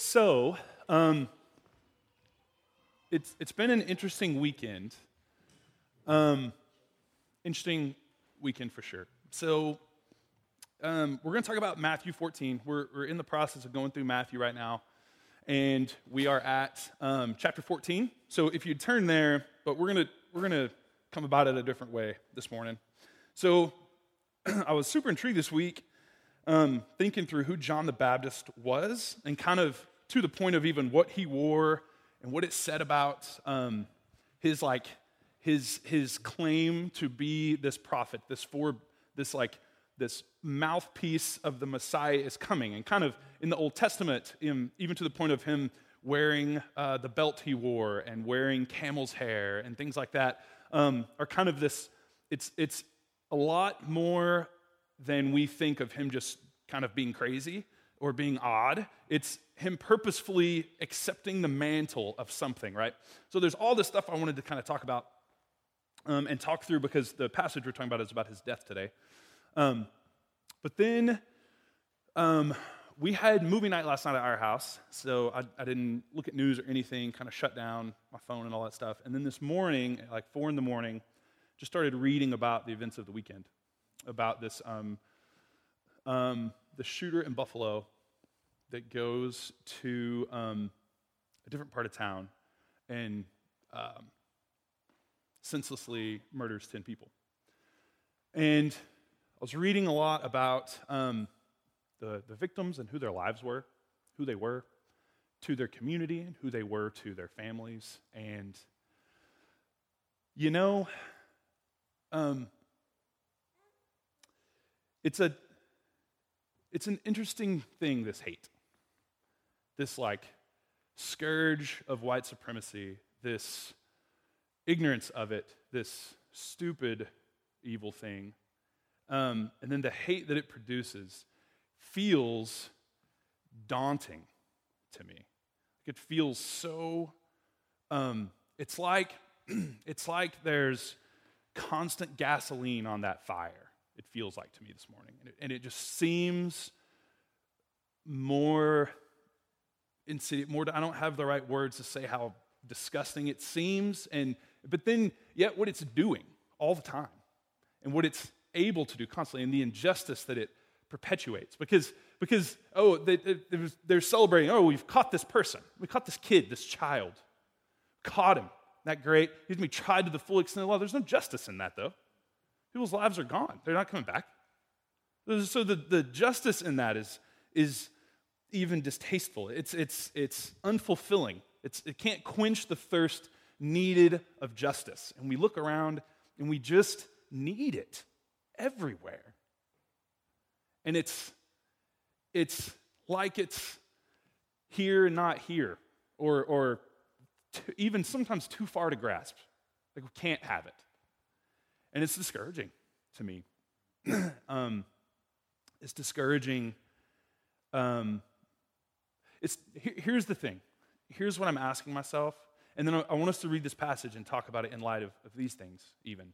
So, it's been an interesting weekend. Interesting weekend for sure. So, we're going to talk about Matthew 14. We're in the process of going through Matthew right now, and we are at chapter 14. So, if you turn there, but we're gonna come about it a different way this morning. So, I was super intrigued this week, thinking through who John the Baptist was, and kind of to the point of even what he wore and what it said about his claim to be this prophet, this mouthpiece of the Messiah is coming, and kind of in the Old Testament, even to the point of him wearing the belt he wore and wearing camel's hair and things like that, are kind of this. It's a lot more than we think of him just kind of being crazy or being odd. It's him purposefully accepting the mantle of something, right? So there's all this stuff I wanted to kind of talk about and talk through, because the passage we're talking about is about his death today. But then we had movie night last night at our house, so I didn't look at news or anything, kind of shut down my phone and all that stuff. And then this morning, at like 4 in the morning, just started reading about the events of the weekend, about this the shooter in Buffalo that goes to a different part of town and senselessly murders 10 people. And I was reading a lot about the victims and who their lives were, who they were to their community, and who they were to their families. And, you know, it's an interesting thing, this hate, this like scourge of white supremacy, this ignorance of it, this stupid evil thing, and then the hate that it produces feels daunting to me. It feels so. It's like there's constant gasoline on that fire. It feels like to me this morning, and it just seems more insidious. More, I don't have the right words to say how disgusting it seems, but then what it's doing all the time, and what it's able to do constantly, and the injustice that it perpetuates. Because they're celebrating. Oh, we've caught this person. We caught this kid, this child. Caught him. That great. He's gonna be tried to the full extent of the law. There's no justice in that though. People's lives are gone. They're not coming back. So the justice in that is even distasteful. It's unfulfilling. It can't quench the thirst needed of justice. And we look around and we just need it everywhere. And it's like it's here and not here, or even sometimes too far to grasp. Like we can't have it. And it's discouraging to me. It's discouraging. Here's the thing. Here's what I'm asking myself. And then I want us to read this passage and talk about it in light of these things, even.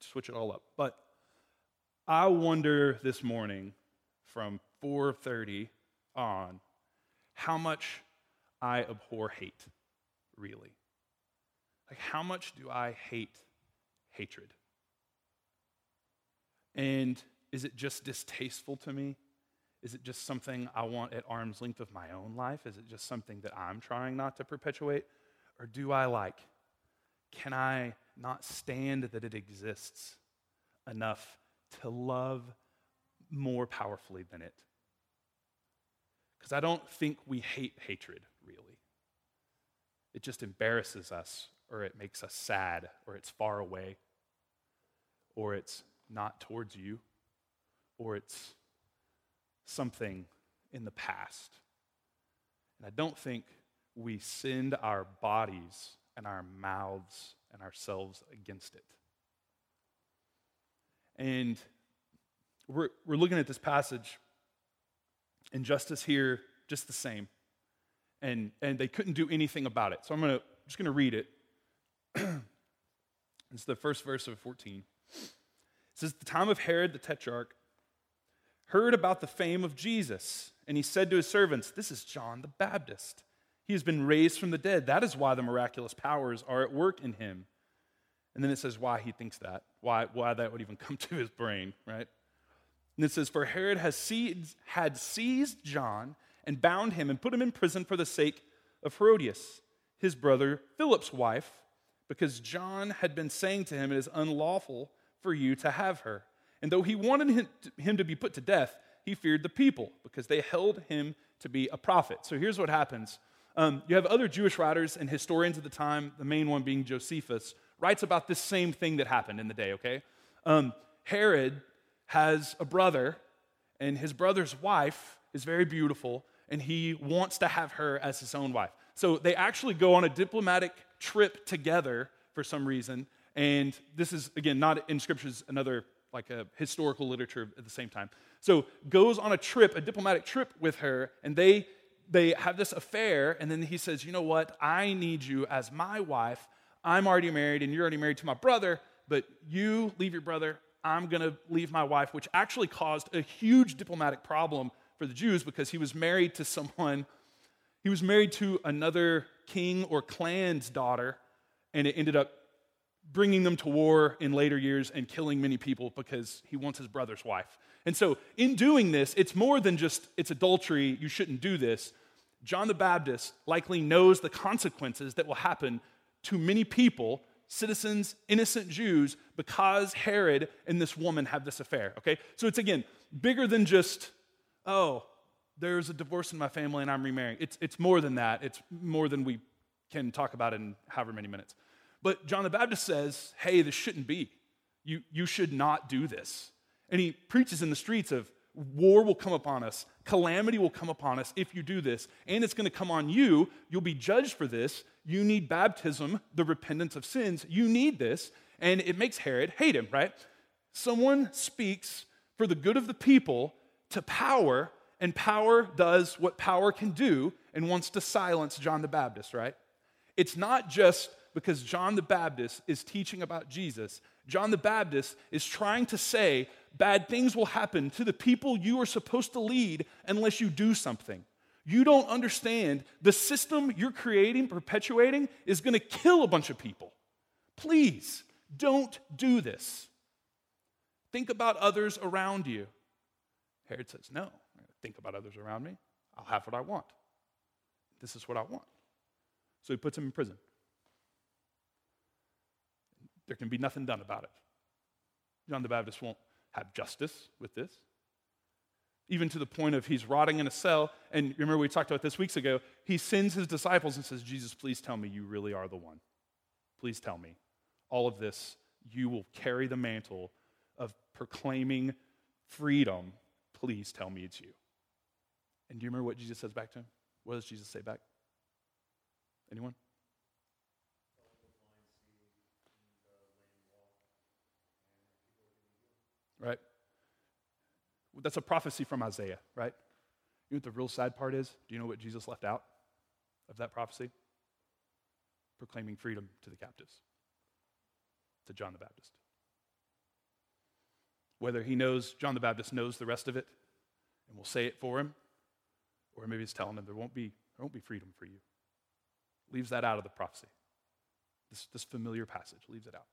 Switch it all up. But I wonder this morning from 4:30 on how much I abhor hate, really. Like, how much do I hate hatred? And is it just distasteful to me? Is it just something I want at arm's length of my own life? Is it just something that I'm trying not to perpetuate? Or can I not stand that it exists enough to love more powerfully than it? Because I don't think we hate hatred, really. It just embarrasses us, or it makes us sad, or it's far away, or it's not towards you, or it's something in the past. And I don't think we send our bodies and our mouths and ourselves against it. And we're looking at this passage, and justice here, just the same. And they couldn't do anything about it. So I'm just going to read it. It's the first verse of 14. It says, "The time of Herod the Tetrarch, heard about the fame of Jesus, and he said to his servants, "This is John the Baptist. He has been raised from the dead. That is why the miraculous powers are at work in him." And then it says why he thinks that, why that would even come to his brain, right? And it says, "For Herod had seized John and bound him and put him in prison for the sake of Herodias, his brother Philip's wife, because John had been saying to him, 'It is unlawful for you to have her.' And though he wanted him to be put to death, he feared the people because they held him to be a prophet." So here's what happens. You have other Jewish writers and historians of the time, the main one being Josephus, writes about this same thing that happened in the day, okay? Herod has a brother, and his brother's wife is very beautiful, and he wants to have her as his own wife. So they actually go on a diplomatic trip together for some reason, and this is, again, not in scriptures, another like a historical literature at the same time. So goes on a trip, a diplomatic trip with her, and they have this affair, and then he says, "You know what, I need you as my wife. I'm already married, and you're already married to my brother, but you leave your brother, I'm going to leave my wife," which actually caused a huge diplomatic problem for the Jews because he was married to someone, he was married to another king or clan's daughter, and it ended up bringing them to war in later years and killing many people because he wants his brother's wife. And so in doing this, it's more than just, it's adultery, you shouldn't do this. John the Baptist likely knows the consequences that will happen to many people, citizens, innocent Jews, because Herod and this woman have this affair, okay? So it's, again, bigger than just, oh, there's a divorce in my family and I'm remarrying. It's more than that. It's more than we can talk about in however many minutes. But John the Baptist says, hey, this shouldn't be. You should not do this. And he preaches in the streets of war will come upon us, calamity will come upon us if you do this, and it's going to come on you. You'll be judged for this. You need baptism, the repentance of sins. You need this, and it makes Herod hate him, right? Someone speaks for the good of the people to power, and power does what power can do and wants to silence John the Baptist, right? It's not just because John the Baptist is teaching about Jesus. John the Baptist is trying to say bad things will happen to the people you are supposed to lead unless you do something. You don't understand the system you're creating, perpetuating, is going to kill a bunch of people. Please, don't do this. Think about others around you. Herod says, no, I'm going to think about others around me. I'll have what I want. This is what I want. So he puts him in prison. There can be nothing done about it. John the Baptist won't have justice with this, even to the point of he's rotting in a cell. And remember we talked about this weeks ago. He sends his disciples and says, Jesus, please tell me you really are the one. Please tell me. All of this, you will carry the mantle of proclaiming freedom. Please tell me it's you. And do you remember what Jesus says back to him? What does Jesus say back? Anyone? Right? That's a prophecy from Isaiah, right? You know what the real sad part is? Do you know what Jesus left out of that prophecy? Proclaiming freedom to the captives, to John the Baptist. Whether he knows, John the Baptist knows the rest of it and will say it for him, or maybe he's telling him there won't be freedom for you. Leaves that out of the prophecy. This familiar passage leaves it out.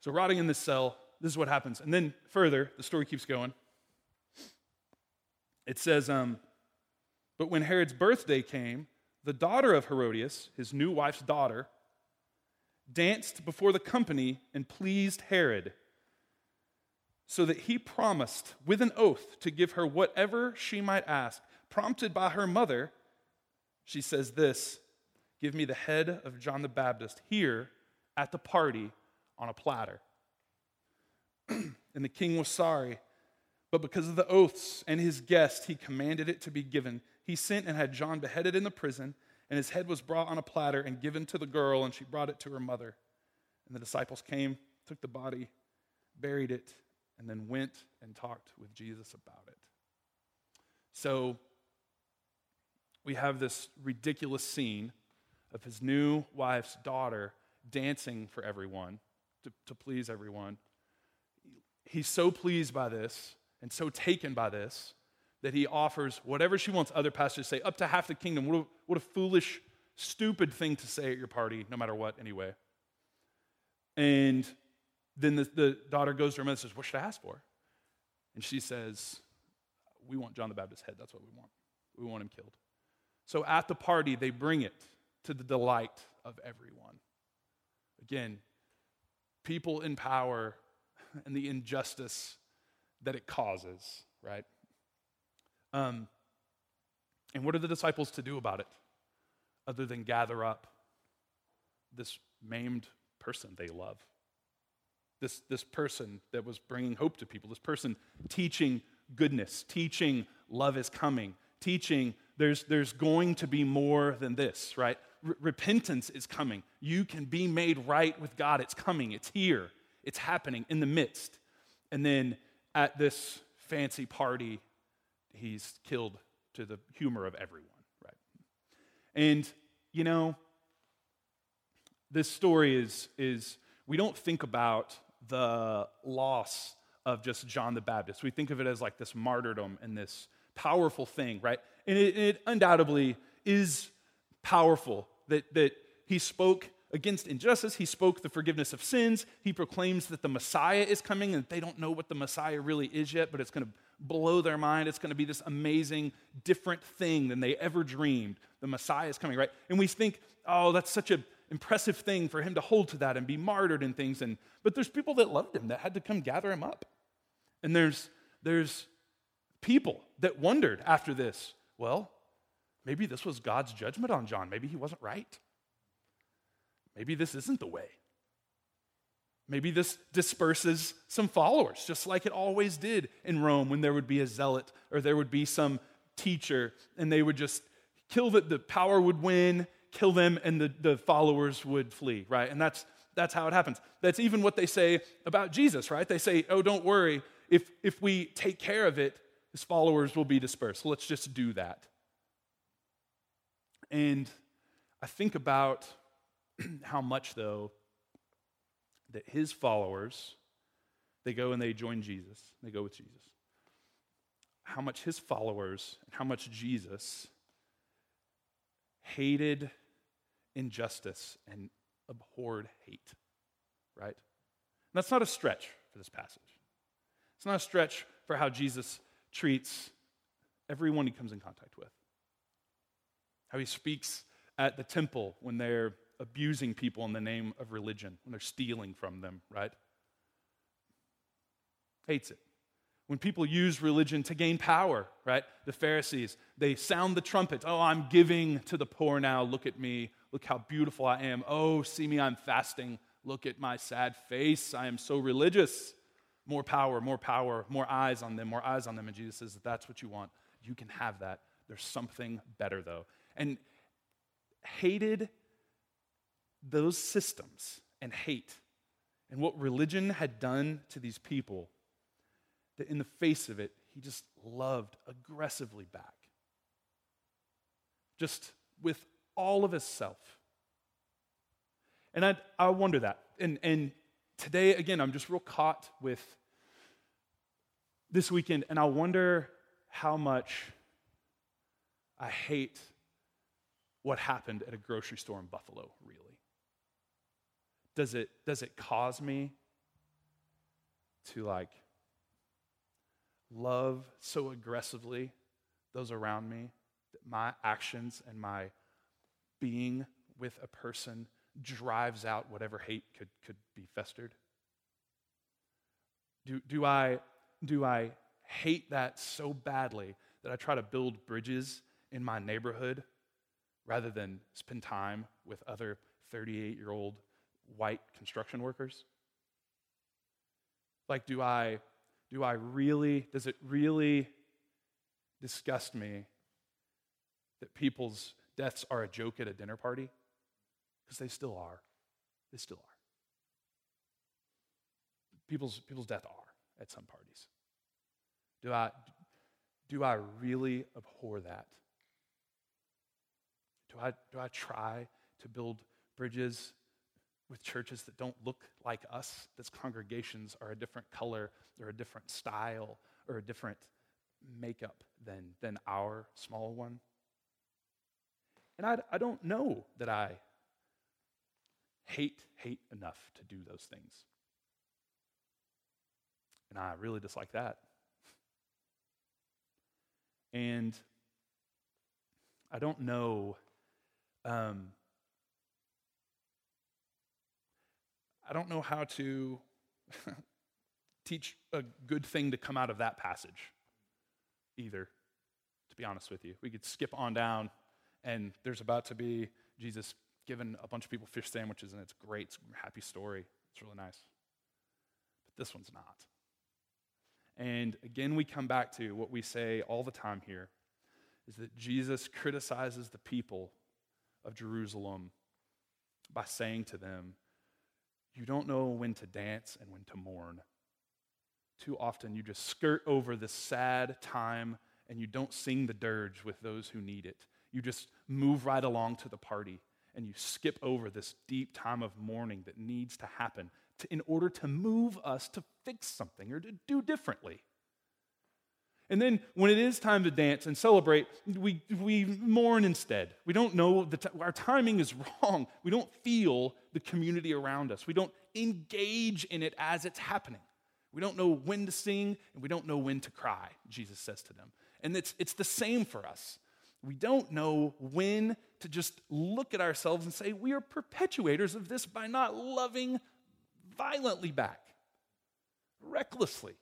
So rotting in this cell, this is what happens. And then further, the story keeps going. It says, but when Herod's birthday came, the daughter of Herodias, his new wife's daughter, danced before the company and pleased Herod, so that he promised with an oath to give her whatever she might ask. Prompted by her mother, she says this, "Give me the head of John the Baptist here at the party on a platter." And the king was sorry, but because of the oaths and his guests, he commanded it to be given. He sent and had John beheaded in the prison, and his head was brought on a platter and given to the girl, and she brought it to her mother. And the disciples came, took the body, buried it, and then went and talked with Jesus about it. So we have this ridiculous scene of his new wife's daughter dancing for everyone, to please everyone. he's so pleased by this and so taken by this that he offers whatever she wants. Other pastors say, up to half the kingdom. What a foolish, stupid thing to say at your party, no matter what, anyway. And then the daughter goes to her mother and says, what should I ask for? And she says, we want John the Baptist's head. That's what we want. We want him killed. So at the party, they bring it to the delight of everyone. Again, people in power and the injustice that it causes, right? And what are the disciples to do about it other than gather up this maimed person they love? This person that was bringing hope to people, this person teaching goodness, teaching love is coming, teaching there's going to be more than this, right? Repentance is coming. You can be made right with God. It's coming. It's here. It's happening in the midst. And then at this fancy party, he's killed to the humor of everyone, right? And, you know, this story is we don't think about the loss of just John the Baptist. We think of it as like this martyrdom and this powerful thing, right? And it undoubtedly is powerful that he spoke against injustice. He spoke the forgiveness of sins. He proclaims that the Messiah is coming and they don't know what the Messiah really is yet, but it's going to blow their mind. It's going to be this amazing, different thing than they ever dreamed. The Messiah is coming, right? And we think, oh, that's such a impressive thing for him to hold to that and be martyred and things. But there's people that loved him that had to come gather him up. And there's people that wondered after this, well, maybe this was God's judgment on John. Maybe he wasn't right. Maybe this isn't the way. Maybe this disperses some followers, just like it always did in Rome when there would be a zealot or there would be some teacher and they would just kill the power would win, kill them, and the followers would flee, right? And that's how it happens. That's even what they say about Jesus, right? They say, oh, don't worry. If we take care of it, his followers will be dispersed. So let's just do that. And I think about how much, though, that his followers, they go and they join Jesus. They go with Jesus. How much his followers and how much Jesus hated injustice and abhorred hate, right? And that's not a stretch for this passage. It's not a stretch for how Jesus treats everyone he comes in contact with. How he speaks at the temple when they're abusing people in the name of religion, when they're stealing from them, right? Hates it. When people use religion to gain power, right? The Pharisees, they sound the trumpet. Oh, I'm giving to the poor now. Look at me. Look how beautiful I am. Oh, see me, I'm fasting. Look at my sad face. I am so religious. More power, more power, more eyes on them, more eyes on them. And Jesus says, if that's what you want, you can have that. There's something better, though. And hated those systems and hate and what religion had done to these people, that in the face of it, he just loved aggressively back. Just with all of his self. And I wonder that. And today, again, I'm just real caught with this weekend, and I wonder how much I hate what happened at a grocery store in Buffalo, really. Does it cause me to, like, love so aggressively those around me that my actions and my being with a person drives out whatever hate could be festered? Do I hate that so badly that I try to build bridges in my neighborhood rather than spend time with other 38-year-old white construction workers? Like, does it really disgust me that people's deaths are a joke at a dinner party? Because they still are. They still are. People's death are at some parties. Do I really abhor that? Do I try to build bridges with churches that don't look like us, that's congregations are a different color or a different style or a different makeup than our small one. And I don't know that I hate enough to do those things. And I really dislike that. And I don't know, how to teach a good thing to come out of that passage either, to be honest with you. We could skip on down, and there's about to be Jesus giving a bunch of people fish sandwiches, and it's great. It's a happy story. It's really nice. But this one's not. And again, we come back to what we say all the time here, is that Jesus criticizes the people of Jerusalem by saying to them, you don't know when to dance and when to mourn. Too often you just skirt over this sad time and you don't sing the dirge with those who need it. You just move right along to the party and you skip over this deep time of mourning that needs to happen in order to move us to fix something or to do differently. And then when it is time to dance and celebrate, we mourn instead. We don't know, our timing is wrong. We don't feel the community around us. We don't engage in it as it's happening. We don't know when to sing, and we don't know when to cry, Jesus says to them. And it's the same for us. We don't know when to just look at ourselves and say, we are perpetuators of this by not loving violently back, recklessly.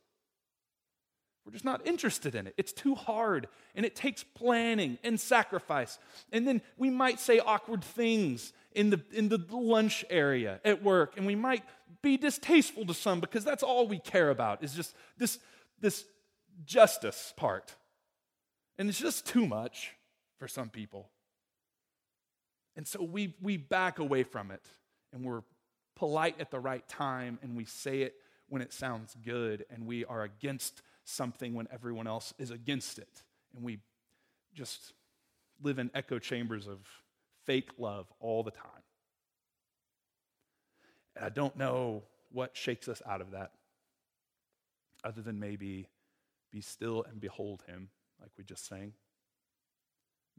We're just not interested in it. It's too hard, and it takes planning and sacrifice. And then we might say awkward things in the lunch area at work, and we might be distasteful to some because that's all we care about is just this justice part. And it's just too much for some people. And so we back away from it, and we're polite at the right time, and we say it when it sounds good, and we are against something when everyone else is against it. And we just live in echo chambers of fake love all the time. And I don't know what shakes us out of that, other than maybe be still and behold him, like we just sang.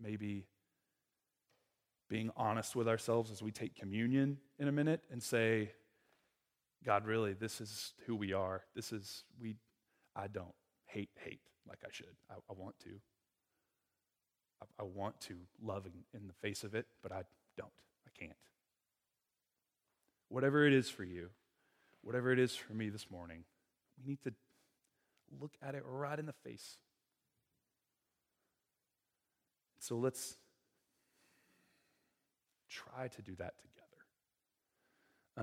Maybe being honest with ourselves as we take communion in a minute and say, God, really, this is who we are. I don't hate like I should. I want to. I want to love in the face of it, but I don't. I can't. Whatever it is for you, whatever it is for me this morning, we need to look at it right in the face. So let's try to do that together.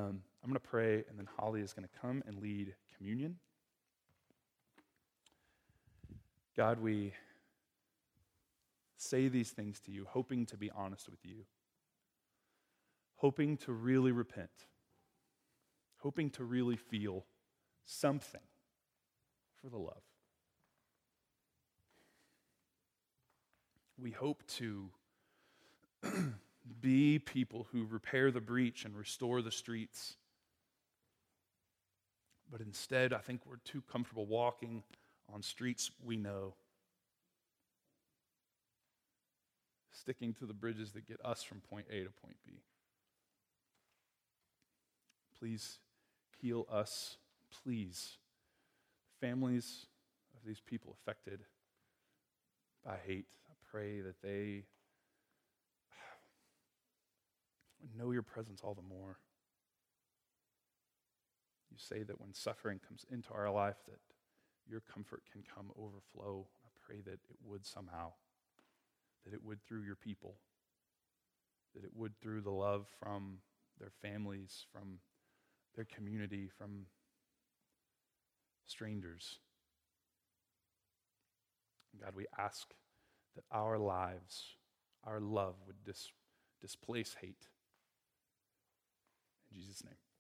I'm going to pray, and then Holly is going to come and lead communion. God, we say these things to you, hoping to be honest with you, hoping to really repent, hoping to really feel something for the love. We hope to be people who repair the breach and restore the streets. But instead, I think we're too comfortable walking on streets we know, sticking to the bridges that get us from point A to point B. Please heal us. Please, families of these people affected by hate, I pray that they know your presence all the more. You say that when suffering comes into our life, that your comfort can come overflow. I pray that it would somehow, that it would through your people, that it would through the love from their families, from their community, from strangers. God, we ask that our lives, our love would displace hate. In Jesus' name.